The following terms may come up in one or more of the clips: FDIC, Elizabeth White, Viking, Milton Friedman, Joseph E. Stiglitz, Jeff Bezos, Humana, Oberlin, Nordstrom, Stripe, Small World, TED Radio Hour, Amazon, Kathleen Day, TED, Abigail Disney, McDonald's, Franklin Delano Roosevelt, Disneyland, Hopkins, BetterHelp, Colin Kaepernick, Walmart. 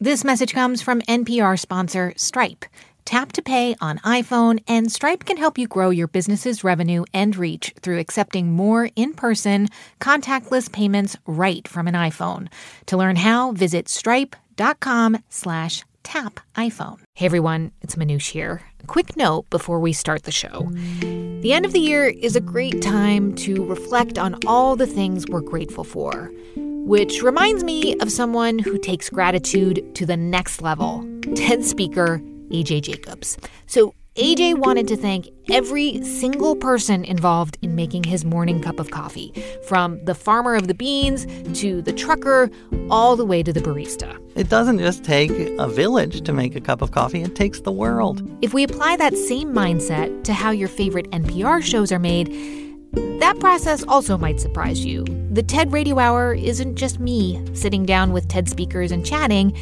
This message comes from NPR sponsor Stripe. Tap to pay on iPhone, and Stripe can help you grow your business's revenue and reach through accepting more in-person, contactless payments right from an iPhone. To learn how, visit stripe.com/tapiphone. Hey everyone, it's Manoush here. Quick note before we start the show. The end of the year is a great time to reflect on all the things we're grateful for, which reminds me of someone who takes gratitude to the next level, TED speaker AJ Jacobs. So AJ wanted to thank every single person involved in making his morning cup of coffee, from the farmer of the beans to the trucker, all the way to the barista. It doesn't just take a village to make a cup of coffee. It takes the world. If we apply that same mindset to how your favorite NPR shows are made, that process also might surprise you. The TED Radio Hour isn't just me sitting down with TED speakers and chatting.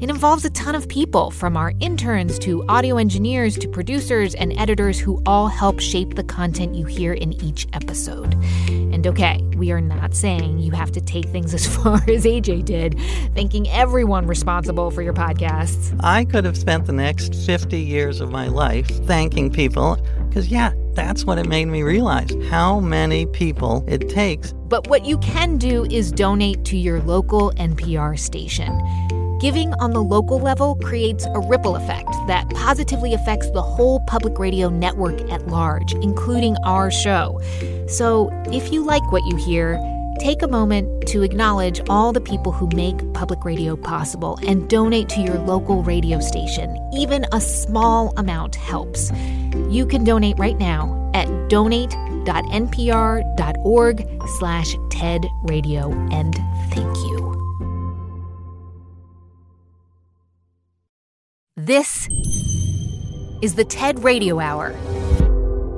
It involves a ton of people, from our interns to audio engineers to producers and editors who all help shape the content you hear in each episode. And okay, we are not saying you have to take things as far as AJ did, thanking everyone responsible for your podcasts. I could have spent the next 50 years of my life thanking people because, that's what it made me realize, how many people it takes. But what you can do is donate to your local NPR station. Giving on the local level creates a ripple effect that positively affects the whole public radio network at large, including our show. So if you like what you hear, take a moment to acknowledge all the people who make public radio possible and donate to your local radio station. Even a small amount helps. You can donate right now at donate.npr.org/TED Radio, and thank you. This is the TED Radio Hour.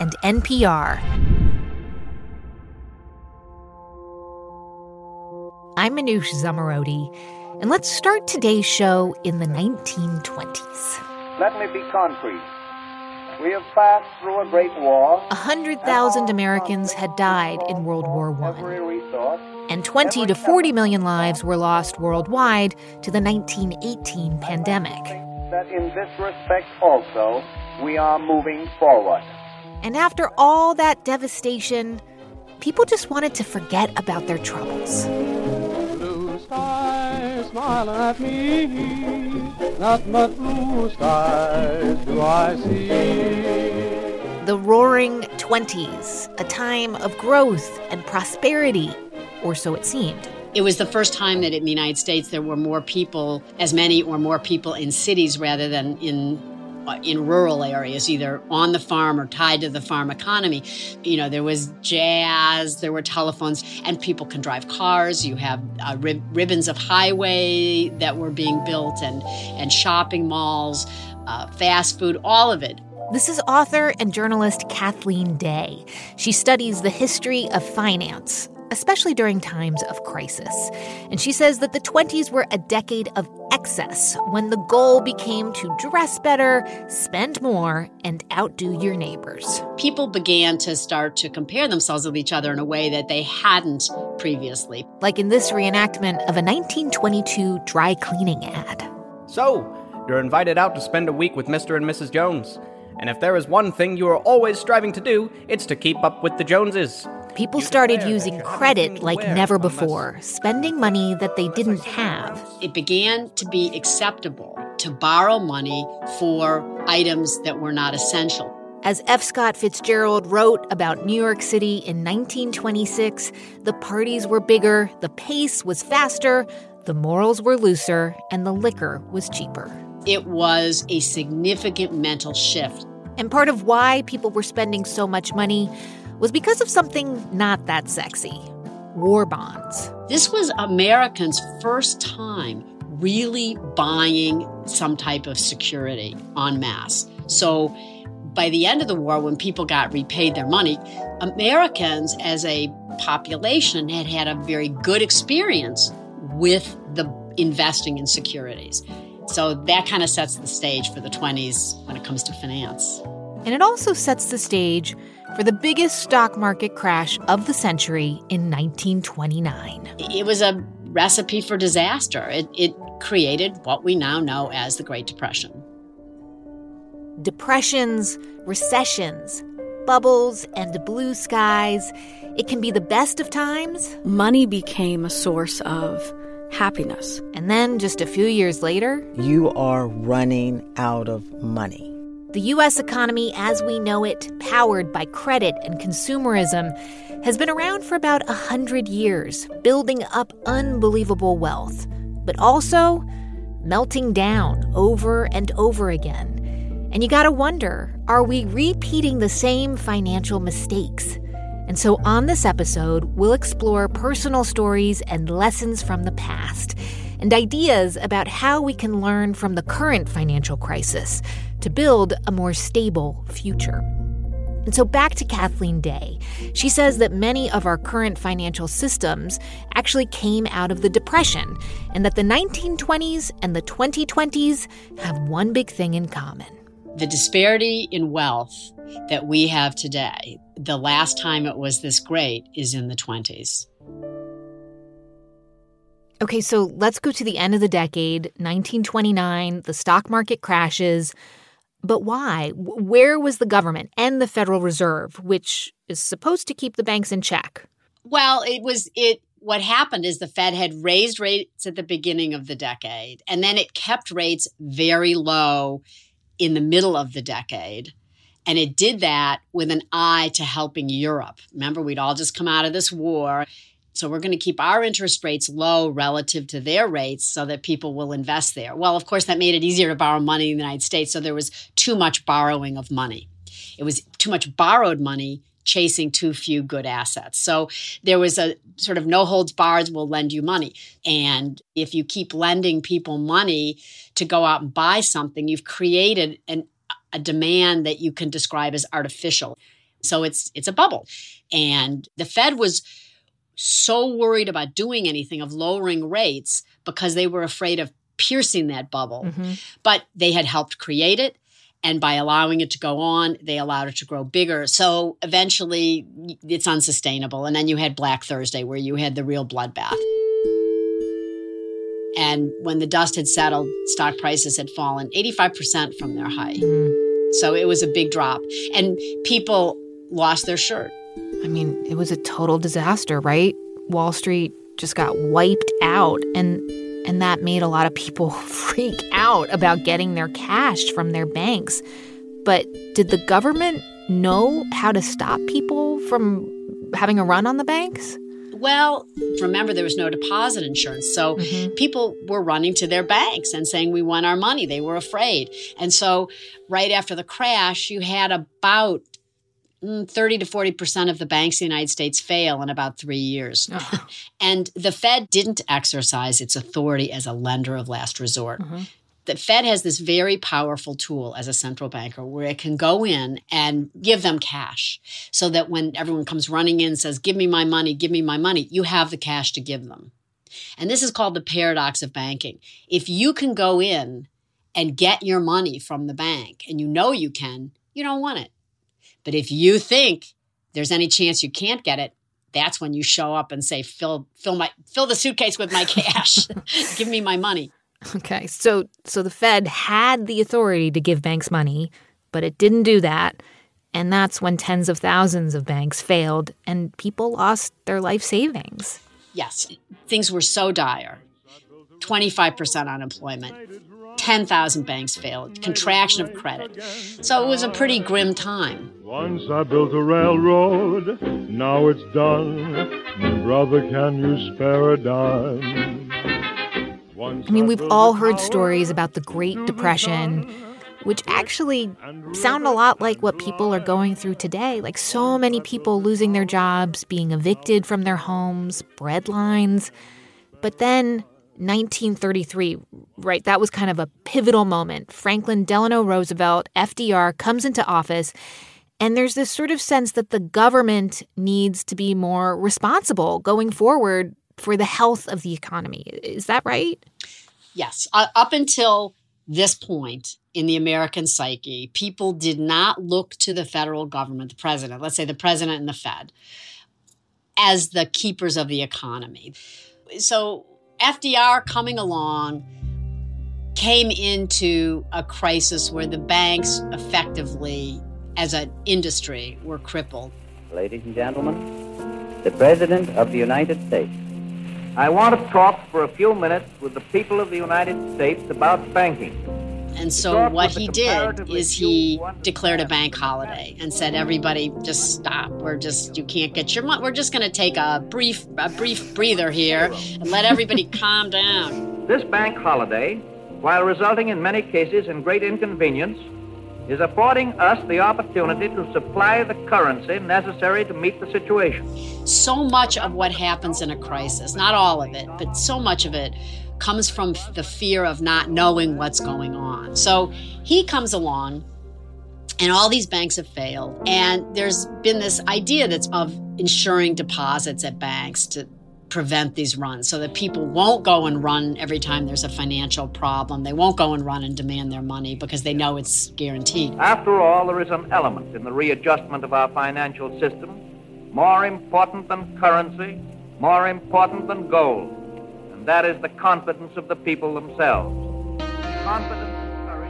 and NPR. I'm Manoush Zomorodi, and let's start today's show in the 1920s. Let me be concrete. We have passed through a great war. 100,000 Americans had died in World War I. And 20 to 40 million lives were lost worldwide to the 1918 pandemic. That in this respect also, we are moving forward. And after all that devastation, people just wanted to forget about their troubles. Blue skies smile at me. Not much blue skies do I see. The roaring 20s, a time of growth and prosperity, or so it seemed. It was the first time that in the United States there were more people, as many or more people in cities rather than in rural areas, either on the farm or tied to the farm economy. There was jazz, there were telephones, and people can drive cars. You have ribbons of highway that were being built, and shopping malls, fast food, all of it. This is author and journalist Kathleen Day. She studies the history of finance, especially during times of crisis. And she says that the 20s were a decade of excess, when the goal became to dress better, spend more, and outdo your neighbors. People began to start to compare themselves with each other in a way that they hadn't previously. Like in this reenactment of a 1922 dry cleaning ad. So, you're invited out to spend a week with Mr. and Mrs. Jones. And if there is one thing you are always striving to do, it's to keep up with the Joneses. People started using credit like never before, spending money that they didn't have. It began to be acceptable to borrow money for items that were not essential. As F. Scott Fitzgerald wrote about New York City in 1926, the parties were bigger, the pace was faster, the morals were looser, and the liquor was cheaper. It was a significant mental shift. And part of why people were spending so much money was because of something not that sexy: war bonds. This was Americans' first time really buying some type of security en masse. So by the end of the war, when people got repaid their money, Americans as a population had had a very good experience with the investing in securities. So that kind of sets the stage for the 20s when it comes to finance. And it also sets the stage for the biggest stock market crash of the century in 1929. It was a recipe for disaster. It created what we now know as the Great Depression. Depressions, recessions, bubbles, and blue skies. It can be the best of times. Money became a source of happiness. And then just a few years later, you are running out of money. The U.S. economy as we know it, powered by credit and consumerism, has been around for about 100 years, building up unbelievable wealth, but also melting down over and over again. And you gotta wonder, are we repeating the same financial mistakes? And so on this episode, we'll explore personal stories and lessons from the past and ideas about how we can learn from the current financial crisis to build a more stable future. And so back to Kathleen Day. She says that many of our current financial systems actually came out of the Depression and that the 1920s and the 2020s have one big thing in common. The disparity in wealth that we have today, the last time it was this great is in the 20s. Okay, so let's go to the end of the decade, 1929, the stock market crashes. But why? Where was the government and the Federal Reserve, which is supposed to keep the banks in check? Well, what happened is the Fed had raised rates at the beginning of the decade, and then it kept rates very low in the middle of the decade. And it did that with an eye to helping Europe. Remember, we'd all just come out of this war. So we're going to keep our interest rates low relative to their rates so that people will invest there. Well, of course, that made it easier to borrow money in the United States. So there was too much borrowing of money. It was too much borrowed money chasing too few good assets. So there was a sort of no holds barred, we'll lend you money. And if you keep lending people money to go out and buy something, you've created a demand that you can describe as artificial. So it's a bubble. And the Fed was so worried about doing anything of lowering rates because they were afraid of piercing that bubble. Mm-hmm. But they had helped create it. And by allowing it to go on, they allowed it to grow bigger. So eventually, it's unsustainable. And then you had Black Thursday, where you had the real bloodbath. And when the dust had settled, stock prices had fallen 85% from their high. Mm-hmm. So it was a big drop. And people lost their shirt. I mean, it was a total disaster, right? Wall Street just got wiped out. And that made a lot of people freak out about getting their cash from their banks. But did the government know how to stop people from having a run on the banks? Well, remember, there was no deposit insurance. So mm-hmm. people were running to their banks and saying, we want our money. They were afraid. And so right after the crash, you had about 30 to 40% of the banks in the United States fail in about 3 years. Oh. And the Fed didn't exercise its authority as a lender of last resort. Mm-hmm. The Fed has this very powerful tool as a central banker where it can go in and give them cash so that when everyone comes running in and says, give me my money, you have the cash to give them. And this is called the paradox of banking. If you can go in and get your money from the bank and you know you can, you don't want it. But if you think there's any chance you can't get it, that's when you show up and say, fill the suitcase with my cash. Give me my money. Okay. So the Fed had the authority to give banks money, but it didn't do that. And that's when tens of thousands of banks failed and people lost their life savings. Yes. Things were so dire. 25% unemployment. 10,000 banks failed, contraction of credit. So it was a pretty grim time. Once I built a railroad, now it's done. Brother, can you spare a dime? I mean, we've all heard stories about the Great Depression, which actually sound a lot like what people are going through today, like so many people losing their jobs, being evicted from their homes, breadlines. But then 1933, right, that was kind of a pivotal moment. Franklin Delano Roosevelt, FDR, comes into office, and there's this sort of sense that the government needs to be more responsible going forward for the health of the economy. Is that right? Yes. Up until this point in the American psyche, people did not look to the federal government, the president, let's say the president and the Fed, as the keepers of the economy. So FDR coming along came into a crisis where the banks effectively, as an industry, were crippled. Ladies and gentlemen, the President of the United States. I want to talk for a few minutes with the people of the United States about banking. And so what he did is he declared a bank holiday and said, everybody, just stop. You can't get your money. We're just going to take a brief breather here and let everybody calm down. This bank holiday, while resulting in many cases in great inconvenience, is affording us the opportunity to supply the currency necessary to meet the situation. So much of what happens in a crisis, not all of it, but so much of it, comes from the fear of not knowing what's going on. So he comes along, and all these banks have failed. And there's been this idea that's of insuring deposits at banks to prevent these runs so that people won't go and run every time there's a financial problem. They won't go and run and demand their money because they know it's guaranteed. After all, there is an element in the readjustment of our financial system more important than currency, more important than gold. And that is the confidence of the people themselves. Confidence and courage.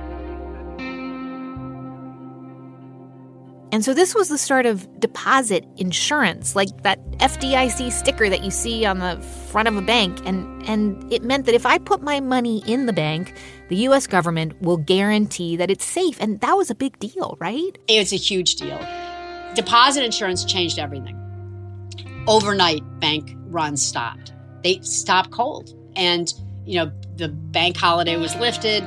And so this was the start of deposit insurance, like that FDIC sticker that you see on the front of a bank. And it meant that if I put my money in the bank, the U.S. government will guarantee that it's safe. And that was a big deal, right? It's a huge deal. Deposit insurance changed everything. Overnight, bank runs stopped. They stopped cold. And, the bank holiday was lifted.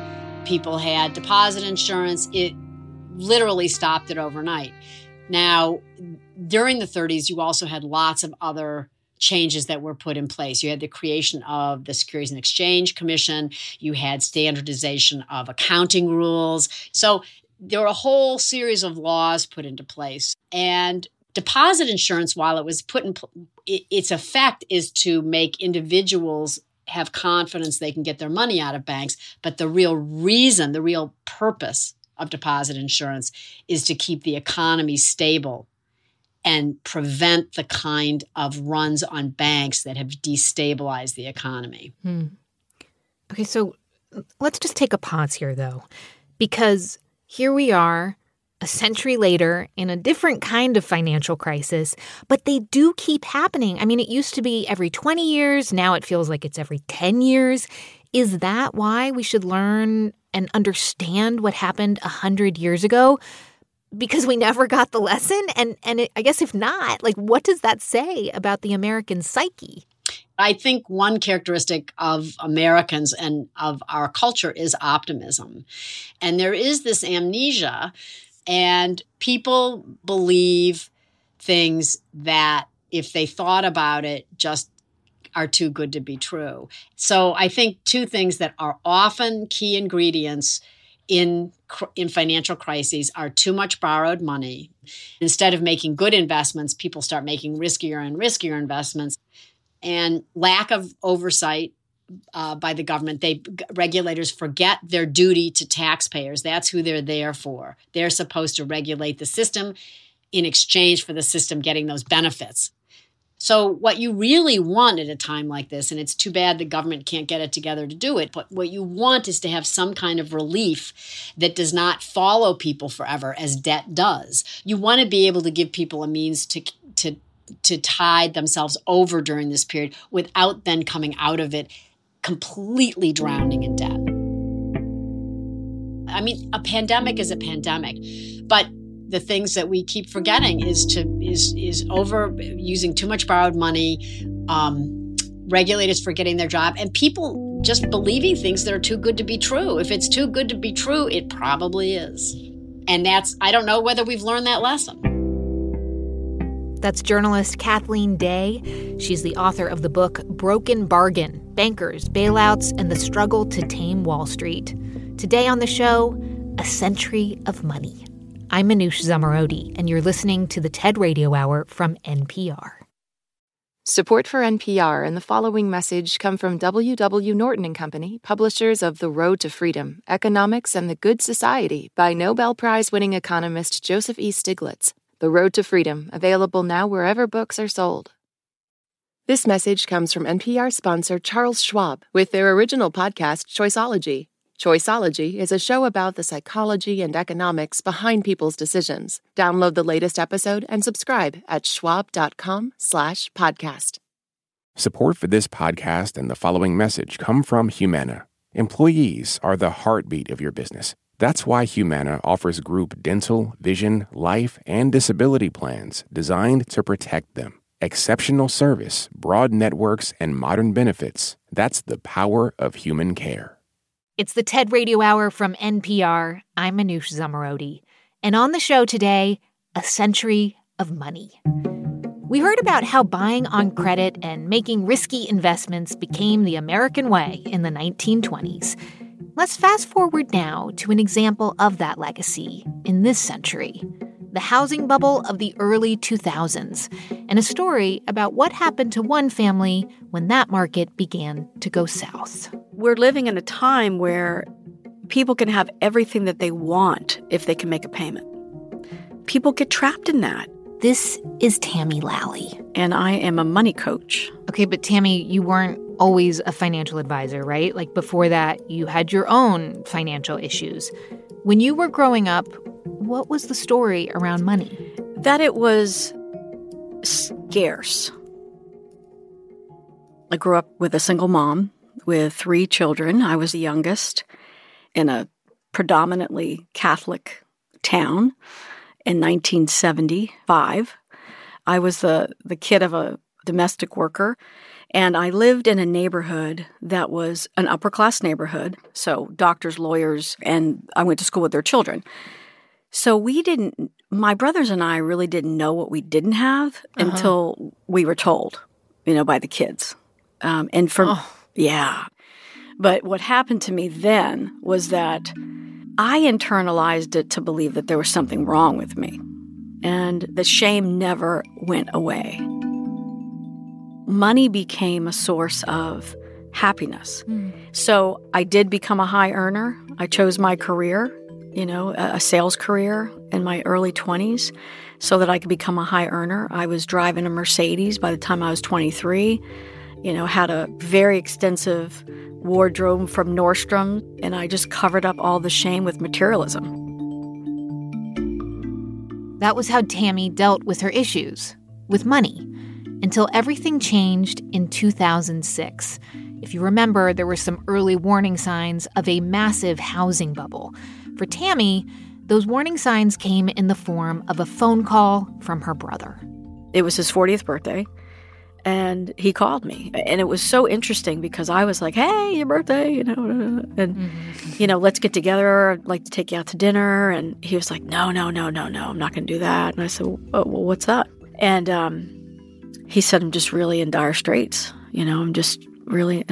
People had deposit insurance. It literally stopped it overnight. Now, during the 30s, you also had lots of other changes that were put in place. You had the creation of the Securities and Exchange Commission. You had standardization of accounting rules. So there were a whole series of laws put into place. And deposit insurance, while it was put in, its effect is to make individuals have confidence they can get their money out of banks. But the real reason, the real purpose of deposit insurance is to keep the economy stable and prevent the kind of runs on banks that have destabilized the economy. Okay, so let's just take a pause here, though, because here we are, a century later, in a different kind of financial crisis, but they do keep happening. I mean, it used to be every 20 years. Now it feels like it's every 10 years. Is that why we should learn and understand what happened 100 years ago? Because we never got the lesson? And I guess if not, what does that say about the American psyche? I think one characteristic of Americans and of our culture is optimism. And there is this amnesia. And people believe things that, if they thought about it, just are too good to be true. So I think two things that are often key ingredients in financial crises are too much borrowed money. Instead of making good investments, people start making riskier and riskier investments. And lack of oversight by the government. Regulators forget their duty to taxpayers. That's who they're there for. They're supposed to regulate the system in exchange for the system getting those benefits. So what you really want at a time like this, and it's too bad the government can't get it together to do it, but what you want is to have some kind of relief that does not follow people forever as debt does. You want to be able to give people a means to tide themselves over during this period without then coming out of it completely drowning in debt. I mean, a pandemic is a pandemic, but the things that we keep forgetting is over using too much borrowed money, regulators forgetting their job, and people just believing things that are too good to be true. If it's too good to be true, it probably is, and I don't know whether we've learned that lesson. That's journalist Kathleen Day. She's the author of the book Broken Bargain: bankers, bailouts, and the struggle to tame Wall Street. Today on the show, a century of money. I'm Manoush Zomorodi, and you're listening to the TED Radio Hour from NPR. Support for NPR and the following message come from W.W. Norton & Company, publishers of The Road to Freedom, Economics and the Good Society by Nobel Prize-winning economist Joseph E. Stiglitz. The Road to Freedom, available now wherever books are sold. This message comes from NPR sponsor Charles Schwab with their original podcast, Choiceology. Choiceology is a show about the psychology and economics behind people's decisions. Download the latest episode and subscribe at schwab.com/podcast. Support for this podcast and the following message come from Humana. Employees are the heartbeat of your business. That's why Humana offers group dental, vision, life, and disability plans designed to protect them. Exceptional service, broad networks, and modern benefits. That's the power of human care. It's the TED Radio Hour from NPR. I'm Manoush Zomorodi. And on the show today, a century of money. We heard about how buying on credit and making risky investments became the American way in the 1920s. Let's fast forward now to an example of that legacy in this century, the housing bubble of the early 2000s, and a story about what happened to one family when that market began to go south. We're living in a time where people can have everything that they want if they can make a payment. People get trapped in that. This is Tammy Lally. And I am a money coach. Okay, but Tammy, you weren't always a financial advisor, right? Like before that, you had your own financial issues. When you were growing up, what was the story around money? That it was scarce. I grew up with a single mom with three children. I was the youngest in a predominantly Catholic town in 1975. I was the kid of a domestic worker, and I lived in a neighborhood that was an upper-class neighborhood, so doctors, lawyers, and I went to school with their children. So my brothers and I really didn't know what we didn't have until we were told, by the kids. Yeah. But what happened to me then was that I internalized it to believe that there was something wrong with me. And the shame never went away. Money became a source of happiness. Mm. So I did become a high earner. I chose my career, a sales career in my early 20s so that I could become a high earner. I was driving a Mercedes by the time I was 23. Had a very extensive wardrobe from Nordstrom, and I just covered up all the shame with materialism. That was how Tammy dealt with her issues, with money, until everything changed in 2006. If you remember, there were some early warning signs of a massive housing bubble. For Tammy, those warning signs came in the form of a phone call from her brother. It was his 40th birthday. And he called me, and it was so interesting because I was like, hey, your birthday, and, let's get together. I'd like to take you out to dinner. And he was like, no, I'm not going to do that. And I said, well, what's up? And he said, I'm just really in dire straits. And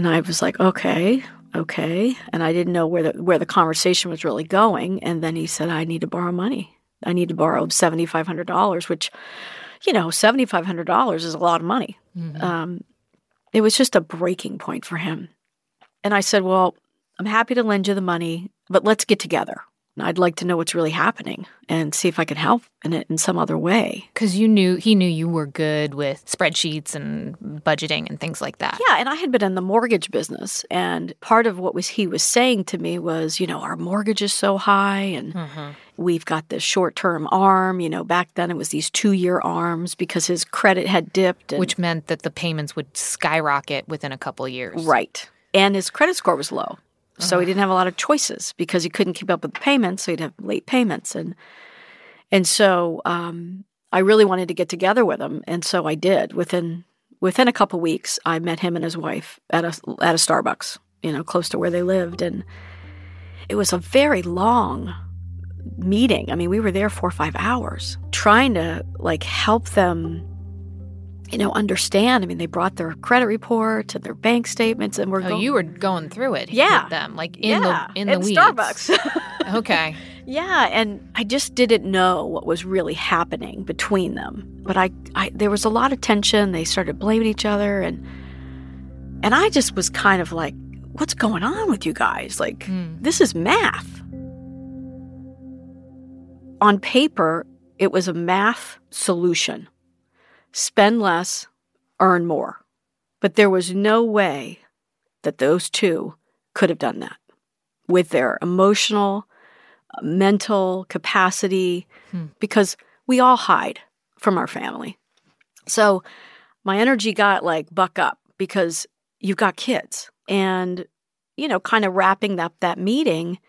I was like, okay. And I didn't know where the conversation was really going. And then he said, I need to borrow money. I need to borrow $7,500, which $7,500 is a lot of money. Mm-hmm. It was just a breaking point for him. And I said, well, I'm happy to lend you the money, but let's get together. I'd like to know what's really happening and see if I can help in it in some other way. Because he knew you were good with spreadsheets and budgeting and things like that. Yeah, and I had been in the mortgage business. And part of what he was saying to me was, our mortgage is so high and we've got this short-term arm. Back then it was these two-year arms because his credit had dipped. Which meant that the payments would skyrocket within a couple years. Right. And his credit score was low. So he didn't have a lot of choices because he couldn't keep up with the payments, so he'd have late payments. And so I really wanted to get together with him, and so I did. Within a couple of weeks, I met him and his wife at a Starbucks, close to where they lived. And it was a very long meeting. I mean, we were there 4 or 5 hours trying to, help them understand. I mean, they brought their credit report and their bank statements, and we're you were going through it with them, like in the weeds. Starbucks. Okay. Yeah, and I just didn't know what was really happening between them. But I there was a lot of tension. They started blaming each other, and I just was kind of like, what's going on with you guys? Like, this is math. On paper, it was a math solution. Spend less, earn more. But there was no way that those two could have done that with their emotional, mental capacity, because we all hide from our family. So my energy got like, buck up, because you've got kids. And, kind of wrapping up that meeting,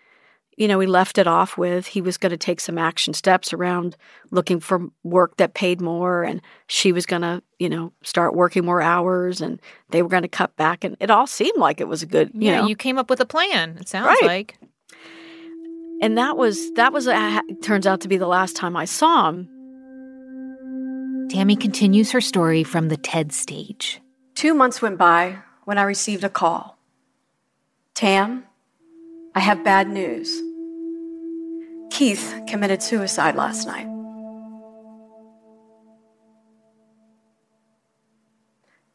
we left it off with he was going to take some action steps around looking for work that paid more, and she was going to, start working more hours, and they were going to cut back. And it all seemed like it was a good, Yeah, you came up with a plan, it sounds like. And that turns out to be the last time I saw him. Tammy continues her story from the TED stage. 2 months went by when I received a call. Tam, I have bad news. Keith committed suicide last night.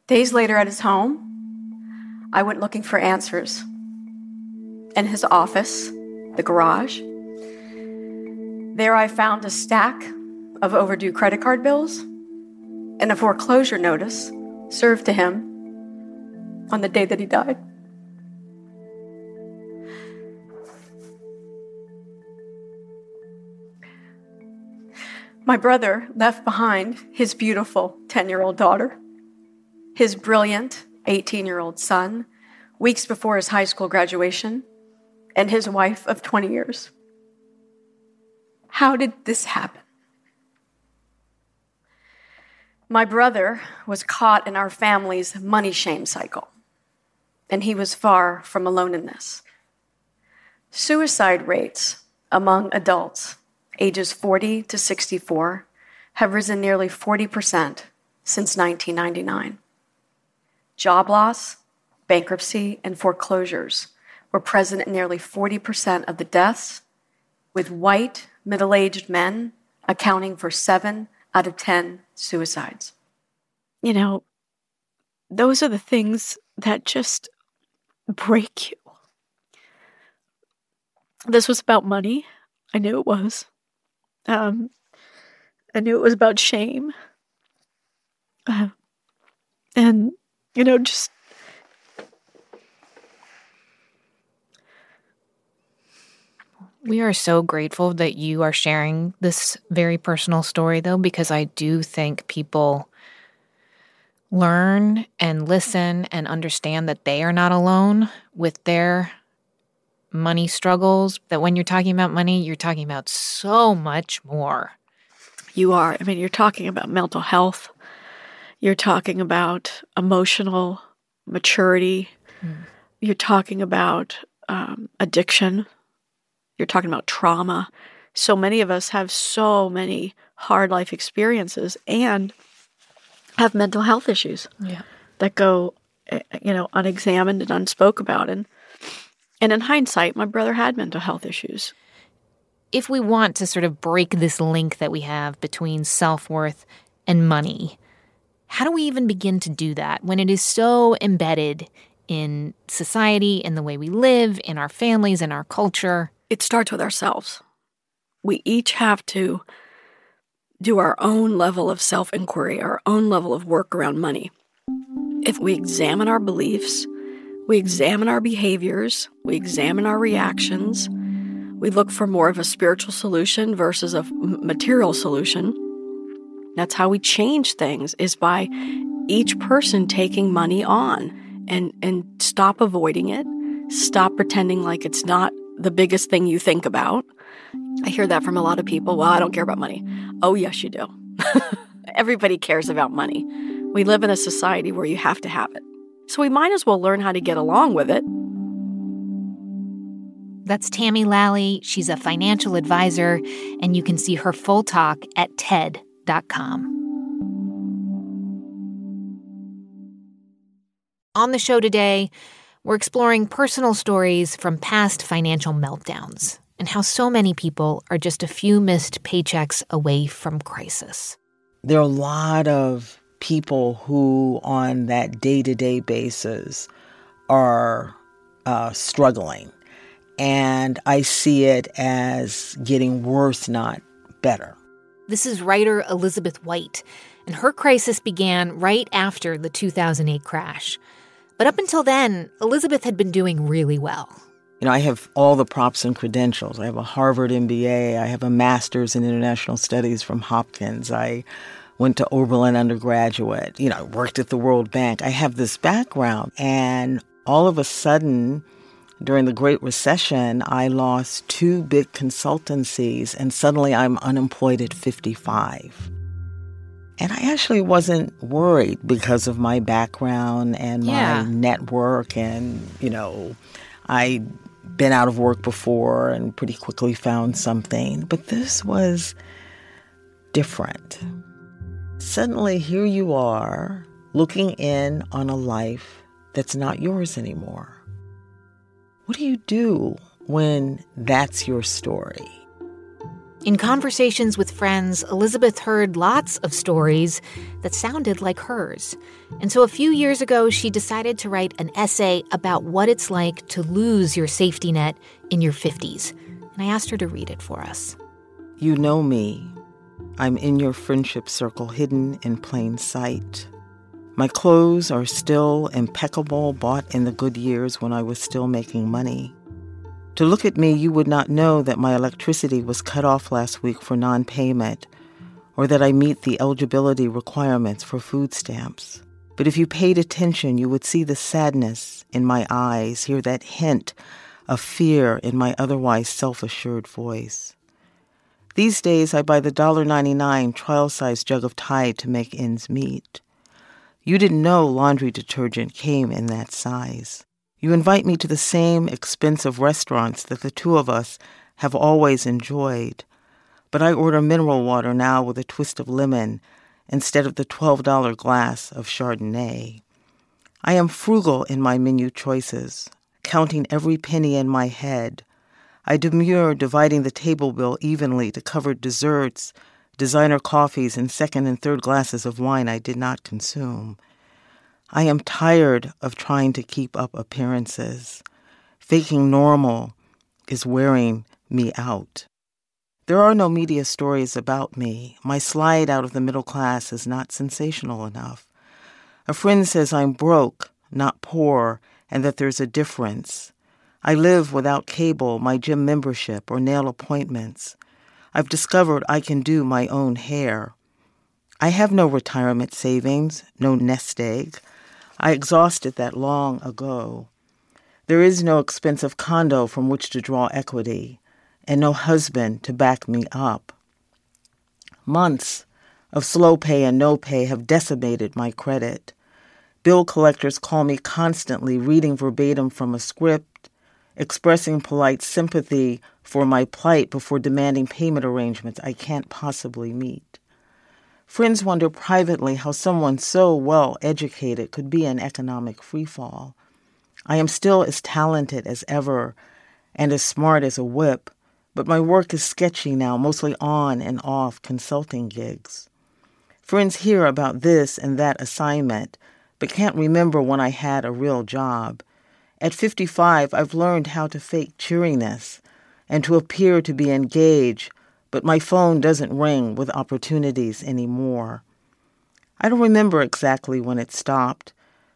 Days later at his home, I went looking for answers. In his office, the garage, there I found a stack of overdue credit card bills and a foreclosure notice served to him on the day that he died. My brother left behind his beautiful 10-year-old daughter, his brilliant 18-year-old son, weeks before his high school graduation, and his wife of 20 years. How did this happen? My brother was caught in our family's money shame cycle, and he was far from alone in this. Suicide rates among adults ages 40 to 64 have risen nearly 40% since 1999. Job loss, bankruptcy, and foreclosures were present in nearly 40% of the deaths, with white, middle-aged men accounting for 7 out of 10 suicides. Those are the things that just break you. This was about money. I knew it was. I knew it was about shame. Just we are so grateful that you are sharing this very personal story, though, because I do think people learn and listen and understand that they are not alone with their money struggles, that when you're talking about money, you're talking about so much more. You are. I mean, you're talking about mental health. You're talking about emotional maturity. You're talking about addiction. You're talking about trauma. So many of us have so many hard life experiences and have mental health issues that go, unexamined and unspoke about. And in hindsight, my brother had mental health issues. If we want to sort of break this link that we have between self-worth and money, how do we even begin to do that when it is so embedded in society, in the way we live, in our families, in our culture? It starts with ourselves. We each have to do our own level of self-inquiry, our own level of work around money. If we examine our beliefs, we examine our behaviors, we examine our reactions, we look for more of a spiritual solution versus a material solution. That's how we change things, is by each person taking money on and stop avoiding it, stop pretending like it's not the biggest thing you think about. I hear that from a lot of people. Well, I don't care about money. Oh, yes, you do. Everybody cares about money. We live in a society where you have to have it. So we might as well learn how to get along with it. That's Tammy Lally. She's a financial advisor, and you can see her full talk at TED.com. On the show today, we're exploring personal stories from past financial meltdowns and how so many people are just a few missed paychecks away from crisis. There are a lot of people who, on that day-to-day basis, are struggling. And I see it as getting worse, not better. This is writer Elizabeth White, and her crisis began right after the 2008 crash. But up until then, Elizabeth had been doing really well. You know, I have all the props and credentials. I have a Harvard MBA. I have a master's in international studies from Hopkins. I went to Oberlin undergraduate. You know, I worked at the World Bank. I have this background. And all of a sudden, during the Great Recession, I lost two big consultancies, and suddenly I'm unemployed at 55. And I actually wasn't worried because of my background and my network. And, you know, I'd been out of work before and pretty quickly found something. But this was different. Suddenly, here you are looking in on a life that's not yours anymore. What do you do when that's your story? In conversations with friends, Elizabeth heard lots of stories that sounded like hers. And so a few years ago, she decided to write an essay about what it's like to lose your safety net in your 50s. And I asked her to read it for us. You know me. I'm in your friendship circle, hidden in plain sight. My clothes are still impeccable, bought in the good years when I was still making money. To look at me, you would not know that my electricity was cut off last week for non-payment, or that I meet the eligibility requirements for food stamps. But if you paid attention, you would see the sadness in my eyes, hear that hint of fear in my otherwise self-assured voice. These days, I buy the $1.99 trial-size jug of Tide to make ends meet. You didn't know laundry detergent came in that size. You invite me to the same expensive restaurants that the two of us have always enjoyed, but I order mineral water now with a twist of lemon instead of the $12 glass of Chardonnay. I am frugal in my menu choices, counting every penny in my head. I demur dividing the table bill evenly to cover desserts, designer coffees, and second and third glasses of wine I did not consume. I am tired of trying to keep up appearances. Faking normal is wearing me out. There are no media stories about me. My slide out of the middle class is not sensational enough. A friend says I'm broke, not poor, and that there's a difference. I live without cable, my gym membership, or nail appointments. I've discovered I can do my own hair. I have no retirement savings, no nest egg. I exhausted that long ago. There is no expensive condo from which to draw equity, and no husband to back me up. Months of slow pay and no pay have decimated my credit. Bill collectors call me constantly, reading verbatim from a script, expressing polite sympathy for my plight before demanding payment arrangements I can't possibly meet. Friends wonder privately how someone so well-educated could be in economic freefall. I am still as talented as ever and as smart as a whip, but my work is sketchy now, mostly on and off consulting gigs. Friends hear about this and that assignment, but can't remember when I had a real job. At 55, I've learned how to fake cheeriness and to appear to be engaged, but my phone doesn't ring with opportunities anymore. I don't remember exactly when it stopped,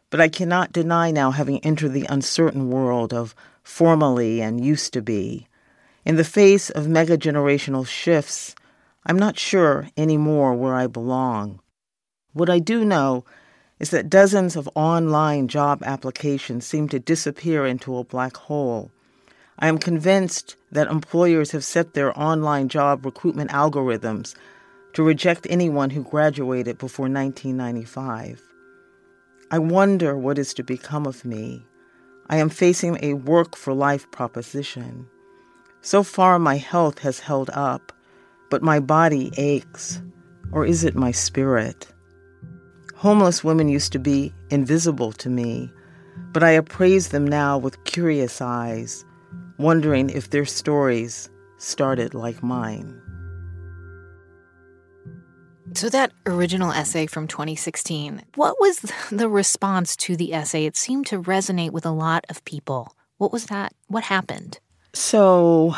but I cannot deny now having entered the uncertain world of formerly and used to be. In the face of mega-generational shifts, I'm not sure anymore where I belong. What I do know is that dozens of online job applications seem to disappear into a black hole. I am convinced that employers have set their online job recruitment algorithms to reject anyone who graduated before 1995. I wonder what is to become of me. I am facing a work-for-life proposition. So far, my health has held up, but my body aches. Or is it my spirit? Homeless women used to be invisible to me, but I appraise them now with curious eyes, wondering if their stories started like mine. So that original essay from 2016, what was the response to the essay? It seemed to resonate with a lot of people. What was that? What happened? So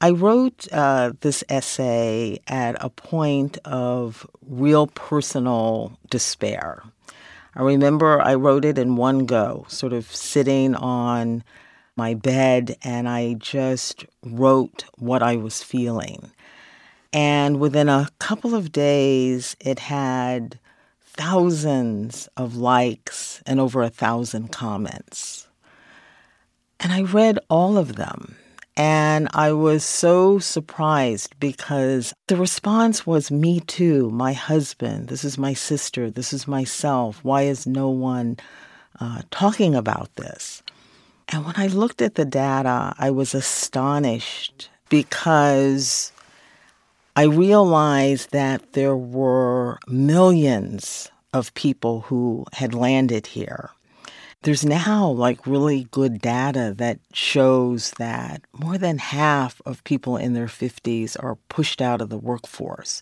I wrote this essay at a point of real personal despair. I remember I wrote it in one go, sort of sitting on my bed, and I just wrote what I was feeling. And within a couple of days, it had thousands of likes and over 1,000 comments. And I read all of them. And I was so surprised because the response was, me too, my husband, this is my sister, this is myself. Why is no one talking about this? And when I looked at the data, I was astonished because I realized that there were millions of people who had landed here. There's now like really good data that shows that more than half of people in their 50s are pushed out of the workforce.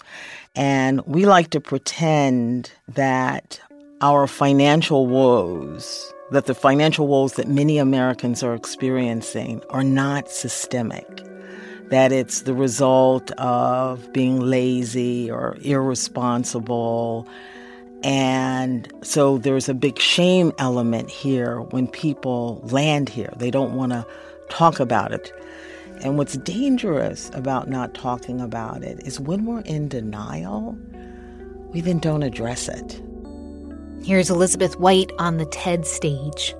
And we like to pretend that our financial woes, that the financial woes that many Americans are experiencing are not systemic, that it's the result of being lazy or irresponsible. And so there's a big shame element here when people land here. They don't want to talk about it. And what's dangerous about not talking about it is when we're in denial, we then don't address it. Here's Elizabeth White on the TED stage.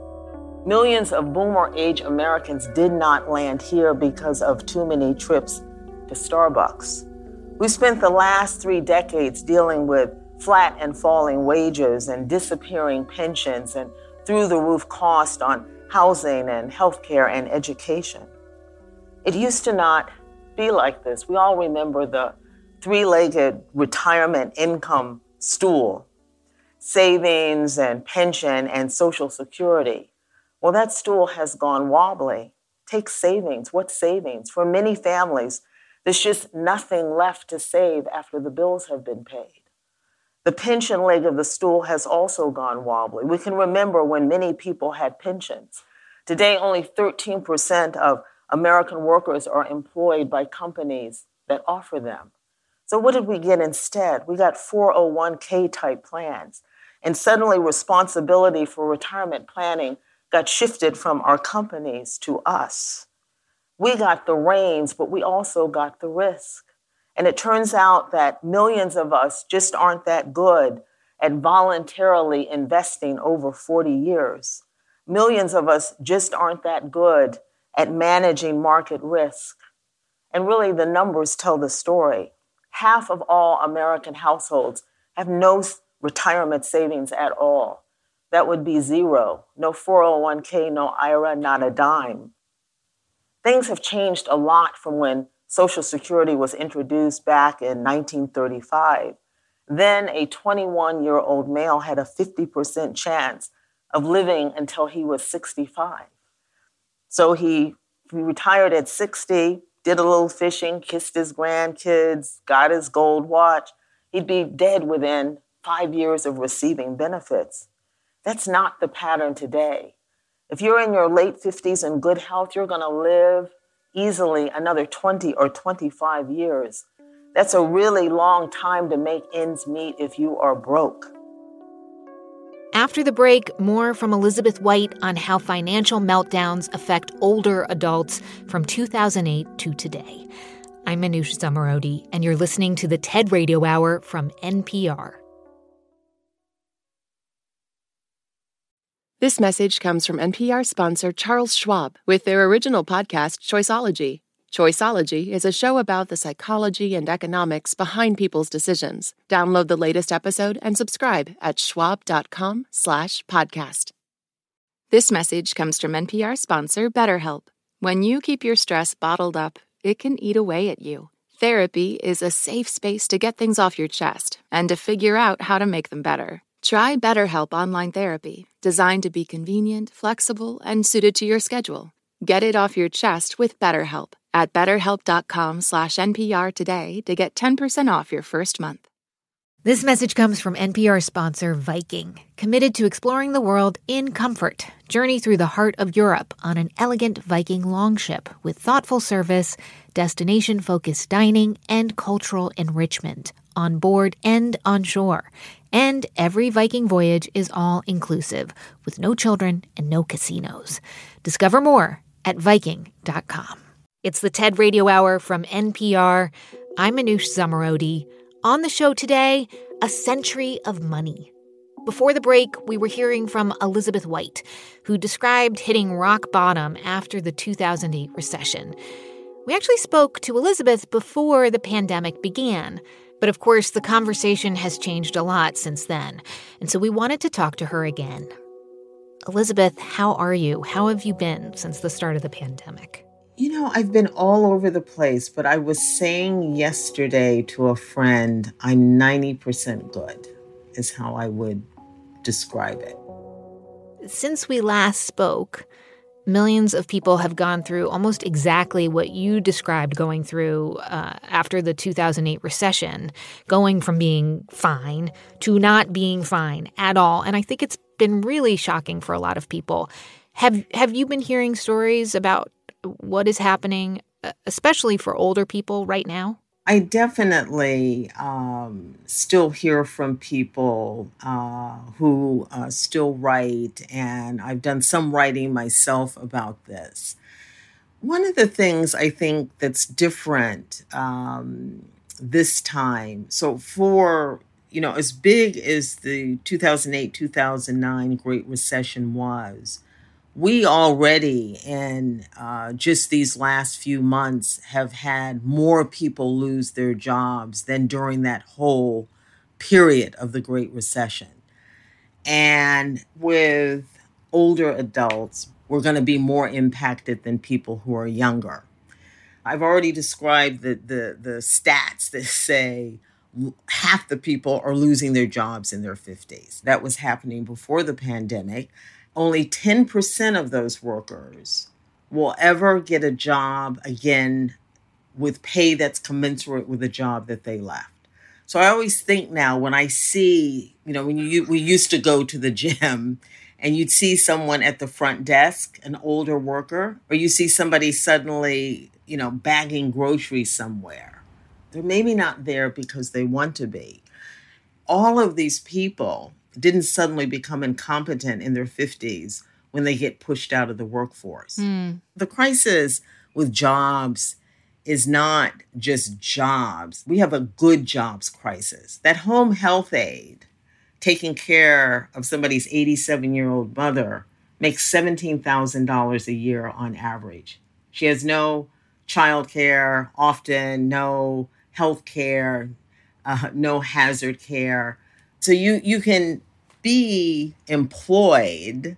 Millions of boomer age Americans did not land here because of too many trips to Starbucks. We spent the last 3 decades dealing with flat and falling wages and disappearing pensions and through-the-roof cost on housing and healthcare and education. It used to not be like this. We all remember the 3-legged retirement income stool, savings and pension and Social Security. Well, that stool has gone wobbly. Take savings. What savings? For many families, there's just nothing left to save after the bills have been paid. The pension leg of the stool has also gone wobbly. We can remember when many people had pensions. Today, only 13% of American workers are employed by companies that offer them. So what did we get instead? We got 401k type plans. And suddenly responsibility for retirement planning got shifted from our companies to us. We got the reins, but we also got the risk. And it turns out that millions of us just aren't that good at voluntarily investing over 40 years. Millions of us just aren't that good at managing market risk. And really, the numbers tell the story. Half of all American households have no retirement savings at all. That would be zero. No 401k, no IRA, not a dime. Things have changed a lot from when Social Security was introduced back in 1935. Then a 21-year-old male had a 50% chance of living until he was 65. So he retired at 60, did a little fishing, kissed his grandkids, got his gold watch. He'd be dead within 5 years of receiving benefits. That's not the pattern today. If you're in your late 50s in good health, you're going to live easily another 20 or 25 years. That's a really long time to make ends meet if you are broke. After the break, more from Elizabeth White on how financial meltdowns affect older adults from 2008 to today. I'm Manoush Zomorodi, and you're listening to the TED Radio Hour from NPR. This message comes from NPR sponsor Charles Schwab with their original podcast, Choiceology. Choiceology is a show about the psychology and economics behind people's decisions. Download the latest episode and subscribe at schwab.com/podcast. This message comes from NPR sponsor BetterHelp. When you keep your stress bottled up, it can eat away at you. Therapy is a safe space to get things off your chest and to figure out how to make them better. Try BetterHelp Online Therapy, designed to be convenient, flexible, and suited to your schedule. Get it off your chest with BetterHelp at betterhelp.com/NPR today to get 10% off your first month. This message comes from NPR sponsor Viking, committed to exploring the world in comfort. Journey through the heart of Europe on an elegant Viking longship with thoughtful service, destination-focused dining, and cultural enrichment on board and on shore. And every Viking voyage is all-inclusive, with no children and no casinos. Discover more at Viking.com. It's the TED Radio Hour from NPR. I'm Manoush Zomorodi. On the show today, a century of money. Before the break, we were hearing from Elizabeth White, who described hitting rock bottom after the 2008 recession. We actually spoke to Elizabeth before the pandemic began, but of course the conversation has changed a lot since then, and so we wanted to talk to her again. Elizabeth, how are you? How have you been since the start of the pandemic? You know, I've been all over the place, but I was saying yesterday to a friend, I'm 90% good, is how I would describe it. Since we last spoke, millions of people have gone through almost exactly what you described going through after the 2008 recession, going from being fine to not being fine at all. And I think it's been really shocking for a lot of people. Have you been hearing stories about what is happening, especially for older people right now? I definitely still hear from people who still write, and I've done some writing myself about this. One of the things I think that's different this time, so for, you know, as big as the 2008-2009 Great Recession was, we already, in just these last few months, have had more people lose their jobs than during that whole period of the Great Recession. And with older adults, we're going to be more impacted than people who are younger. I've already described the stats that say half the people are losing their jobs in their 50s. That was happening before the pandemic. Only 10% of those workers will ever get a job again with pay that's commensurate with the job that they left. So I always think now when I see, you know, when we used to go to the gym and you'd see someone at the front desk, an older worker, or you see somebody suddenly, you know, bagging groceries somewhere. They're maybe not there because they want to be. All of these people didn't suddenly become incompetent in their 50s when they get pushed out of the workforce. Mm. The crisis with jobs is not just jobs. We have a good jobs crisis. That home health aide taking care of somebody's 87-year-old mother makes $17,000 a year on average. She has no child care, often no health care, no hazard care. So you can be employed,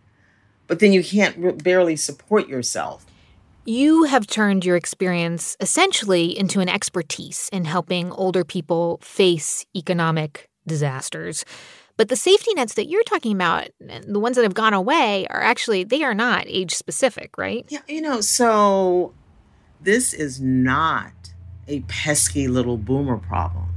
but then you can't barely support yourself. You have turned your experience essentially into an expertise in helping older people face economic disasters. But the safety nets that you're talking about, the ones that have gone away, are actually, they are not age specific, right? Yeah, you know, so this is not a pesky little boomer problem.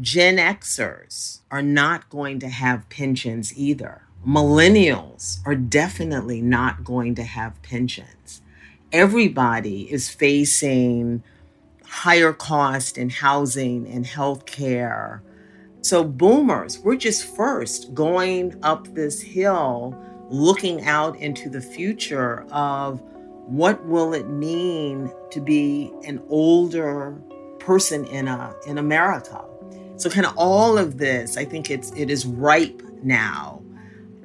Gen Xers are not going to have pensions either. Millennials are definitely not going to have pensions. Everybody is facing higher cost in housing and healthcare. So boomers, we're just first going up this hill, looking out into the future of what will it mean to be an older person in America. So kind of all of this, I think it is ripe now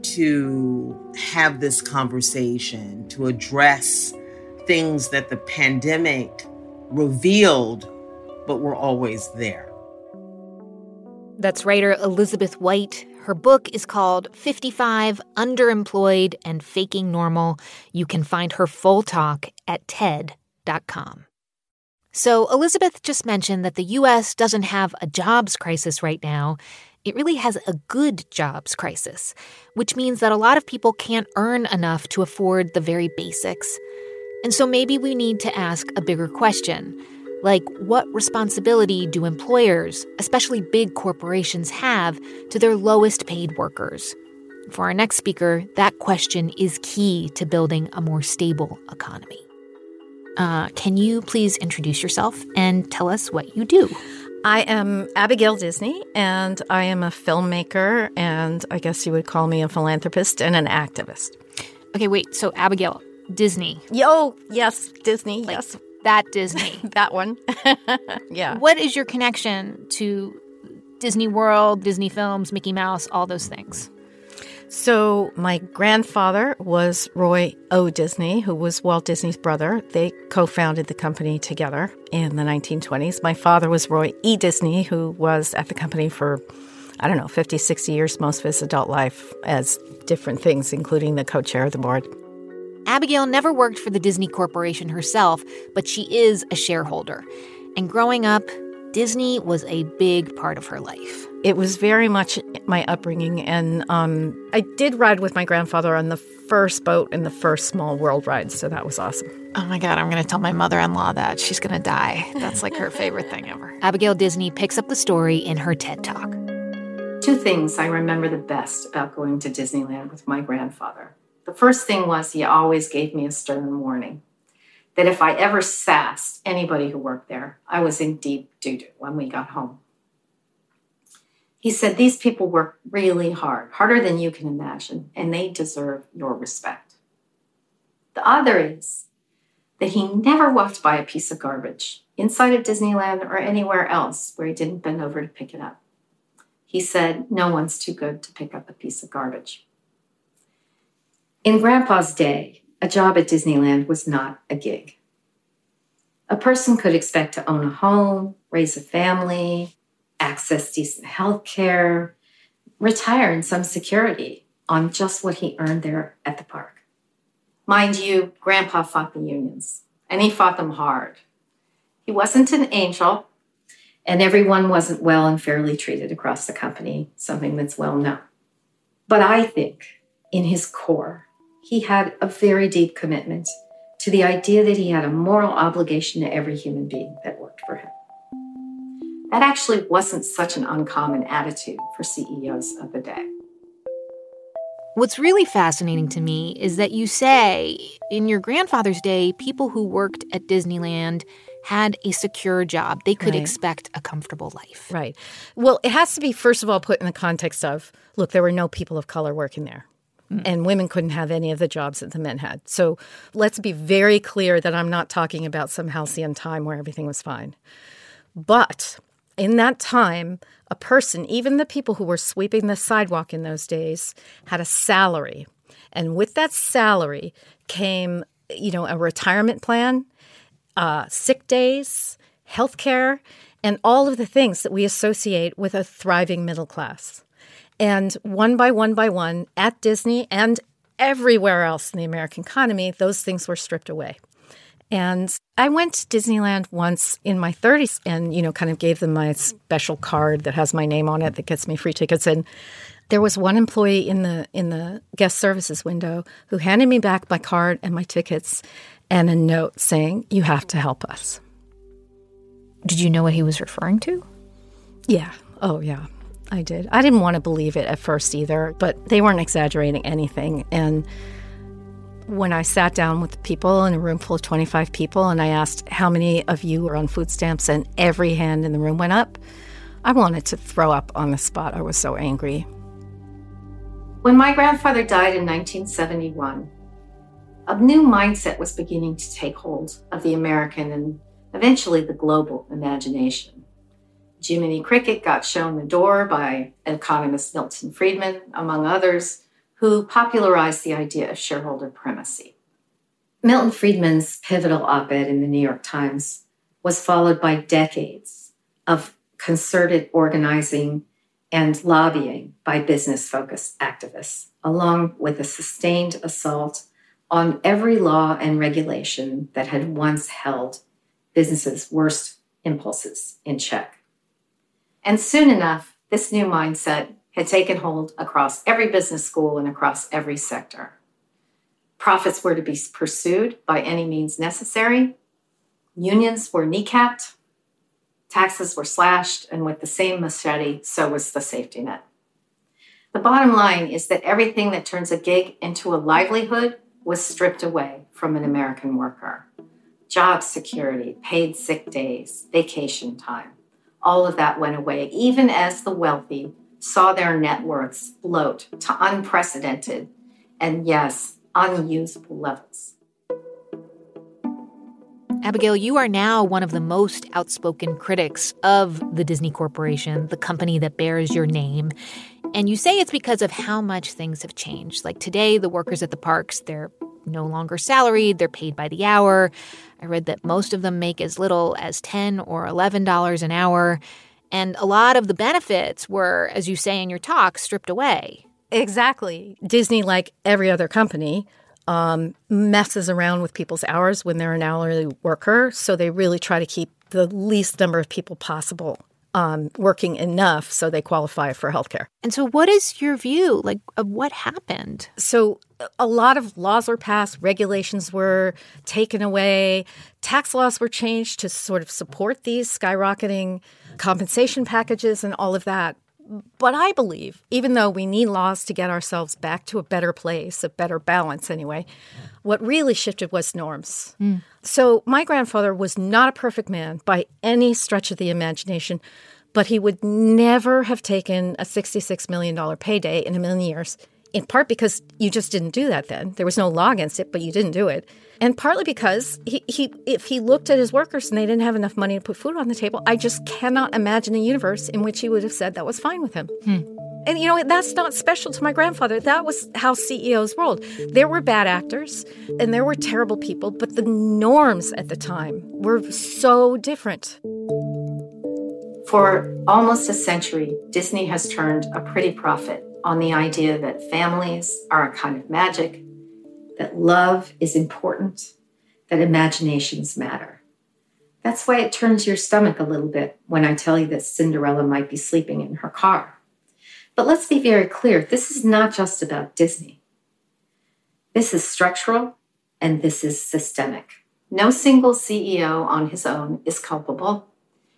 to have this conversation, to address things that the pandemic revealed, but were always there. That's writer Elizabeth White. Her book is called 55, Underemployed and Faking Normal. You can find her full talk at TED.com. So Elizabeth just mentioned that the U.S. doesn't have a jobs crisis right now. It really has a good jobs crisis, which means that a lot of people can't earn enough to afford the very basics. And so maybe we need to ask a bigger question, like what responsibility do employers, especially big corporations, have to their lowest paid workers? For our next speaker, that question is key to building a more stable economy. Can you please introduce yourself and tell us what you do? I am Abigail Disney, and I am a filmmaker, and I guess you would call me a philanthropist and an activist. Okay, wait, so Abigail Disney. Yo, yes, Disney, like yes. That Disney. That one. Yeah. What is your connection to Disney World, Disney films, Mickey Mouse, all those things? So my grandfather was Roy O. Disney, who was Walt Disney's brother. They co-founded the company together in the 1920s. My father was Roy E. Disney, who was at the company for, 50, 60 years, most of his adult life, as different things, including the co-chair of the board. Abigail never worked for the Disney Corporation herself, but she is a shareholder. And growing up, Disney was a big part of her life. It was very much my upbringing, and I did ride with my grandfather on the first boat and the first Small World ride, so that was awesome. Oh my God, I'm going to tell my mother-in-law that. She's going to die. That's like her favorite thing ever. Abigail Disney picks up the story in her TED Talk. Two things I remember the best about going to Disneyland with my grandfather. The first thing was he always gave me a stern warning that if I ever sassed anybody who worked there, I was in deep doo-doo when we got home. He said, these people work really hard, harder than you can imagine, and they deserve your respect. The other is that he never walked by a piece of garbage inside of Disneyland or anywhere else where he didn't bend over to pick it up. He said, no one's too good to pick up a piece of garbage. In Grandpa's day, a job at Disneyland was not a gig. A person could expect to own a home, raise a family, access decent health care, retire in some security on just what he earned there at the park. Mind you, Grandpa fought the unions, and he fought them hard. He wasn't an angel, and everyone wasn't well and fairly treated across the company, something that's well known. But I think, in his core, he had a very deep commitment to the idea that he had a moral obligation to every human being that worked for him. That actually wasn't such an uncommon attitude for CEOs of the day. What's really fascinating to me is that you say, in your grandfather's day, people who worked at Disneyland had a secure job. They could expect a comfortable life. Right. Well, it has to be, first of all, put in the context of, look, there were no people of color working there. And women couldn't have any of the jobs that the men had. So let's be very clear that I'm not talking about some halcyon time where everything was fine. But in that time, a person, even the people who were sweeping the sidewalk in those days, had a salary. And with that salary came, a retirement plan, sick days, health care, and all of the things that we associate with a thriving middle class. And one by one by one, at Disney and everywhere else in the American economy, those things were stripped away. And I went to Disneyland once in my 30s and, kind of gave them my special card that has my name on it that gets me free tickets. And there was one employee in the guest services window who handed me back my card and my tickets and a note saying, you have to help us. Did you know what he was referring to? Yeah. Oh, yeah. I did. I didn't want to believe it at first either, but they weren't exaggerating anything. And when I sat down with the people in a room full of 25 people and I asked how many of you were on food stamps and every hand in the room went up, I wanted to throw up on the spot. I was so angry. When my grandfather died in 1971, a new mindset was beginning to take hold of the American and eventually the global imagination. Jiminy Cricket got shown the door by economist Milton Friedman, among others, who popularized the idea of shareholder primacy. Milton Friedman's pivotal op-ed in the New York Times was followed by decades of concerted organizing and lobbying by business-focused activists, along with a sustained assault on every law and regulation that had once held businesses' worst impulses in check. And soon enough, This new mindset had taken hold across every business school and across every sector. Profits were to be pursued by any means necessary. Unions were kneecapped. Taxes were slashed, and with the same machete, so was the safety net. The bottom line is that everything that turns a gig into a livelihood was stripped away from an American worker. Job security, paid sick days, vacation time, all of that went away, even as the wealthy saw their net worths bloat to unprecedented and, yes, unusable levels. Abigail, you are now one of the most outspoken critics of the Disney Corporation, the company that bears your name. And you say it's because of how much things have changed. Like today, the workers at the parks, they're no longer salaried. They're paid by the hour. I read that most of them make as little as $10 or $11 an hour. And a lot of the benefits were, as you say in your talk, stripped away. Exactly. Disney, like every other company, messes around with people's hours when they're an hourly worker. So they really try to keep the least number of people possible working enough so they qualify for health care. And so what is your view, like, of what happened? So a lot of laws were passed, regulations were taken away, tax laws were changed to sort of support these skyrocketing compensation packages and all of that. But I believe, even though we need laws to get ourselves back to a better place, a better balance anyway, what really shifted was norms. Mm. So my grandfather was not a perfect man by any stretch of the imagination, but he would never have taken a $66 million payday in a million years, in part because you just didn't do that then. There was no law against it, but you didn't do it. And partly because if he looked at his workers and they didn't have enough money to put food on the table, I just cannot imagine a universe in which he would have said that was fine with him. Hmm. And, you know, that's not special to my grandfather. That was how CEOs rolled. There were bad actors and there were terrible people, but the norms at the time were so different. For almost a century, Disney has turned a pretty profit on the idea that families are a kind of magic, that love is important, that imaginations matter. That's why it turns your stomach a little bit when I tell you that Cinderella might be sleeping in her car. But let's be very clear, this is not just about Disney. This is structural and this is systemic. No single CEO on his own is culpable,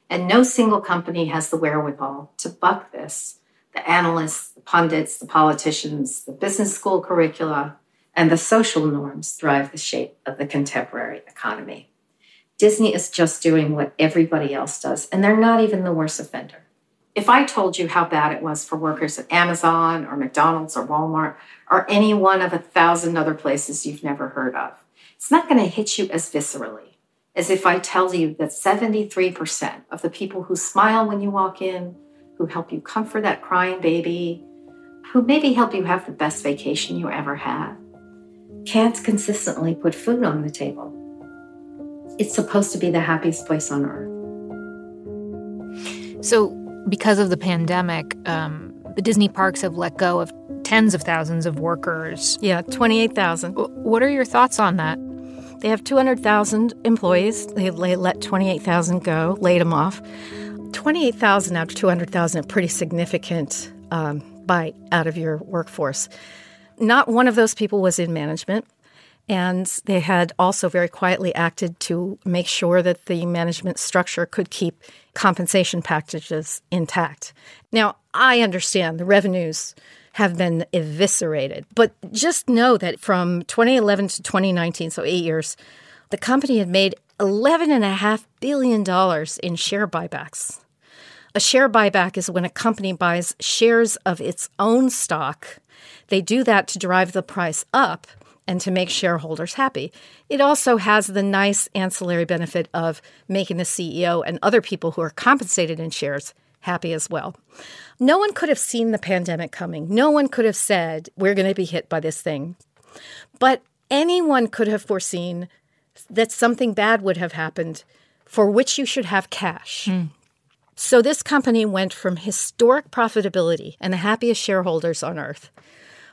and no single company has the wherewithal to buck this. The analysts, the pundits, the politicians, the business school curricula, and the social norms drive the shape of the contemporary economy. Disney is just doing what everybody else does, and they're not even the worst offender. If I told you how bad it was for workers at Amazon or McDonald's or Walmart or any one of 1,000 other places you've never heard of, it's not going to hit you as viscerally as if I tell you that 73% of the people who smile when you walk in, who help you comfort that crying baby, who maybe help you have the best vacation you ever had, can't consistently put food on the table. It's supposed to be the happiest place on earth. So because of the pandemic, the Disney parks have let go of tens of thousands of workers. Yeah, 28,000. What are your thoughts on that? They have 200,000 employees. They let 28,000 go, laid them off. 28,000 out of 200,000, a pretty significant bite out of your workforce. Not one of those people was in management, and they had also very quietly acted to make sure that the management structure could keep compensation packages intact. Now, I understand the revenues have been eviscerated, but just know that from 2011 to 2019, so 8 years, the company had made $11.5 billion in share buybacks. A share buyback is when a company buys shares of its own stock. They do that to drive the price up and to make shareholders happy. It also has the nice ancillary benefit of making the CEO and other people who are compensated in shares happy as well. No one could have seen the pandemic coming. No one could have said, we're going to be hit by this thing. But anyone could have foreseen that something bad would have happened for which you should have cash. Mm. So this company went from historic profitability and the happiest shareholders on earth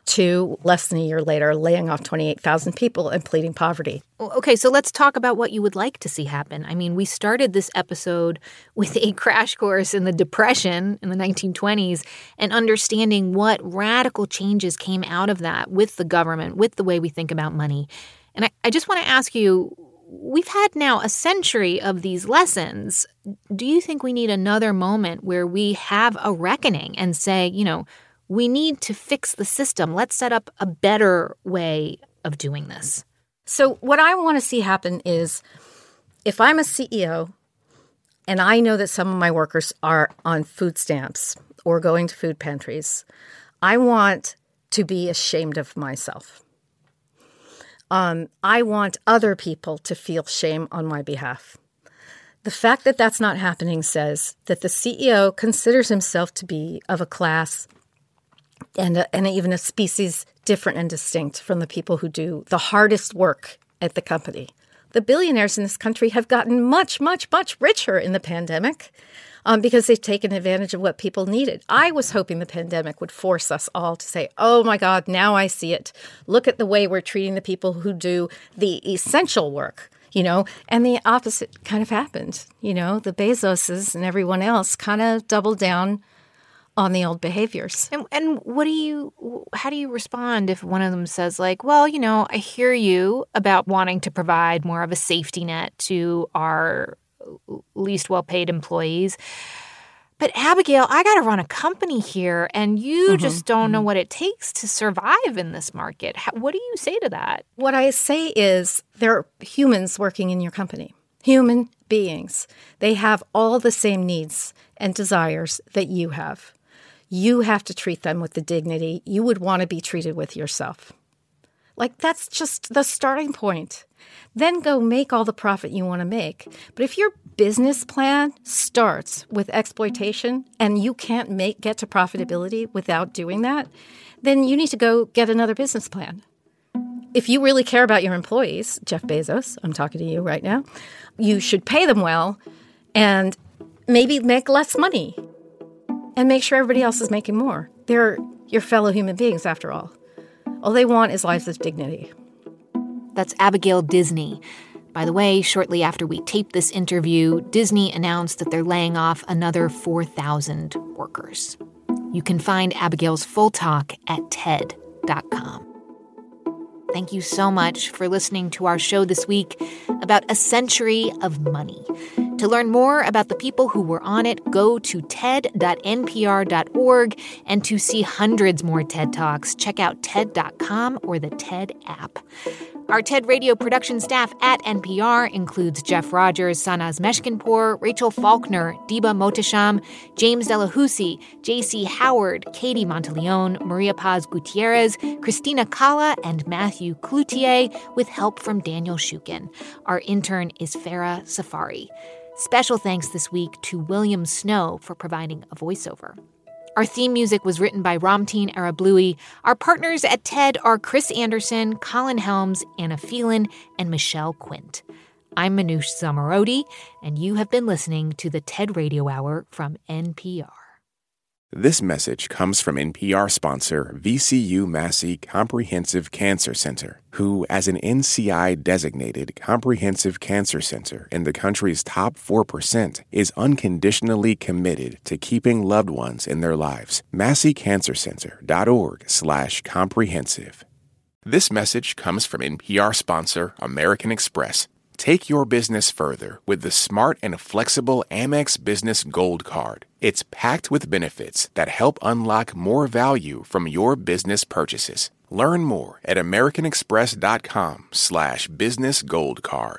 to less than a year later laying off 28,000 people and pleading poverty. Okay, so let's talk about what you would like to see happen. I mean, we started this episode with a crash course in the Depression in the 1920s and understanding what radical changes came out of that with the government, with the way we think about money. And I just want to ask you, we've had now a century of these lessons. Do you think we need another moment where we have a reckoning and say, you know, we need to fix the system? Let's set up a better way of doing this. So what I want to see happen is, if I'm a CEO and I know that some of my workers are on food stamps or going to food pantries, I want to be ashamed of myself. I want other people to feel shame on my behalf. The fact that that's not happening says that the CEO considers himself to be of a class and even a species different and distinct from the people who do the hardest work at the company. The billionaires in this country have gotten much, much, much richer in the pandemic because they've taken advantage of what people needed. I was hoping the pandemic would force us all to say, oh, my God, now I see it. Look at the way we're treating the people who do the essential work, you know, and the opposite kind of happened. You know, the Bezoses and everyone else kind of doubled down on the old behaviors. And how do you respond if one of them says, like, well, you know, I hear you about wanting to provide more of a safety net to our least well-paid employees, but Abigail, I got to run a company here, and you just don't know what it takes to survive in this market. What do you say to that? What I say is there are humans working in your company, human beings. They have all the same needs and desires that you have. You have to treat them with the dignity you would want to be treated with yourself. Like, that's just the starting point. Then go make all the profit you want to make. But if your business plan starts with exploitation and you can't get to profitability without doing that, then you need to go get another business plan. If you really care about your employees, Jeff Bezos, I'm talking to you right now, you should pay them well and maybe make less money. And make sure everybody else is making more. They're your fellow human beings, after all. All they want is lives of dignity. That's Abigail Disney. By the way, shortly after we taped this interview, Disney announced that they're laying off another 4,000 workers. You can find Abigail's full talk at TED.com. Thank you so much for listening to our show this week about a century of money. To learn more about the people who were on it, go to TED.NPR.org. And to see hundreds more TED Talks, check out TED.com or the TED app. Our TED Radio production staff at NPR includes Jeff Rogers, Sanaz Meshkinpour, Rachel Faulkner, Deba Motesham, James Delahousie, J.C. Howard, Katie Monteleone, Maria Paz Gutierrez, Christina Kalla, and Matthew Cloutier, with help from Daniel Shukin. Our intern is Farah Safari. Special thanks this week to William Snow for providing a voiceover. Our theme music was written by Ramtin Arablouei. Our partners at TED are Chris Anderson, Colin Helms, Anna Phelan, and Michelle Quint. I'm Manoush Zomorodi, and you have been listening to the TED Radio Hour from NPR. This message comes from NPR sponsor VCU Massey Comprehensive Cancer Center, who, as an NCI-designated comprehensive cancer center in the country's top 4%, is unconditionally committed to keeping loved ones in their lives. MasseyCancerCenter.org/comprehensive. This message comes from NPR sponsor American Express. Take your business further with the smart and flexible Amex Business Gold Card. It's packed with benefits that help unlock more value from your business purchases. Learn more at americanexpress.com/businessgoldcard.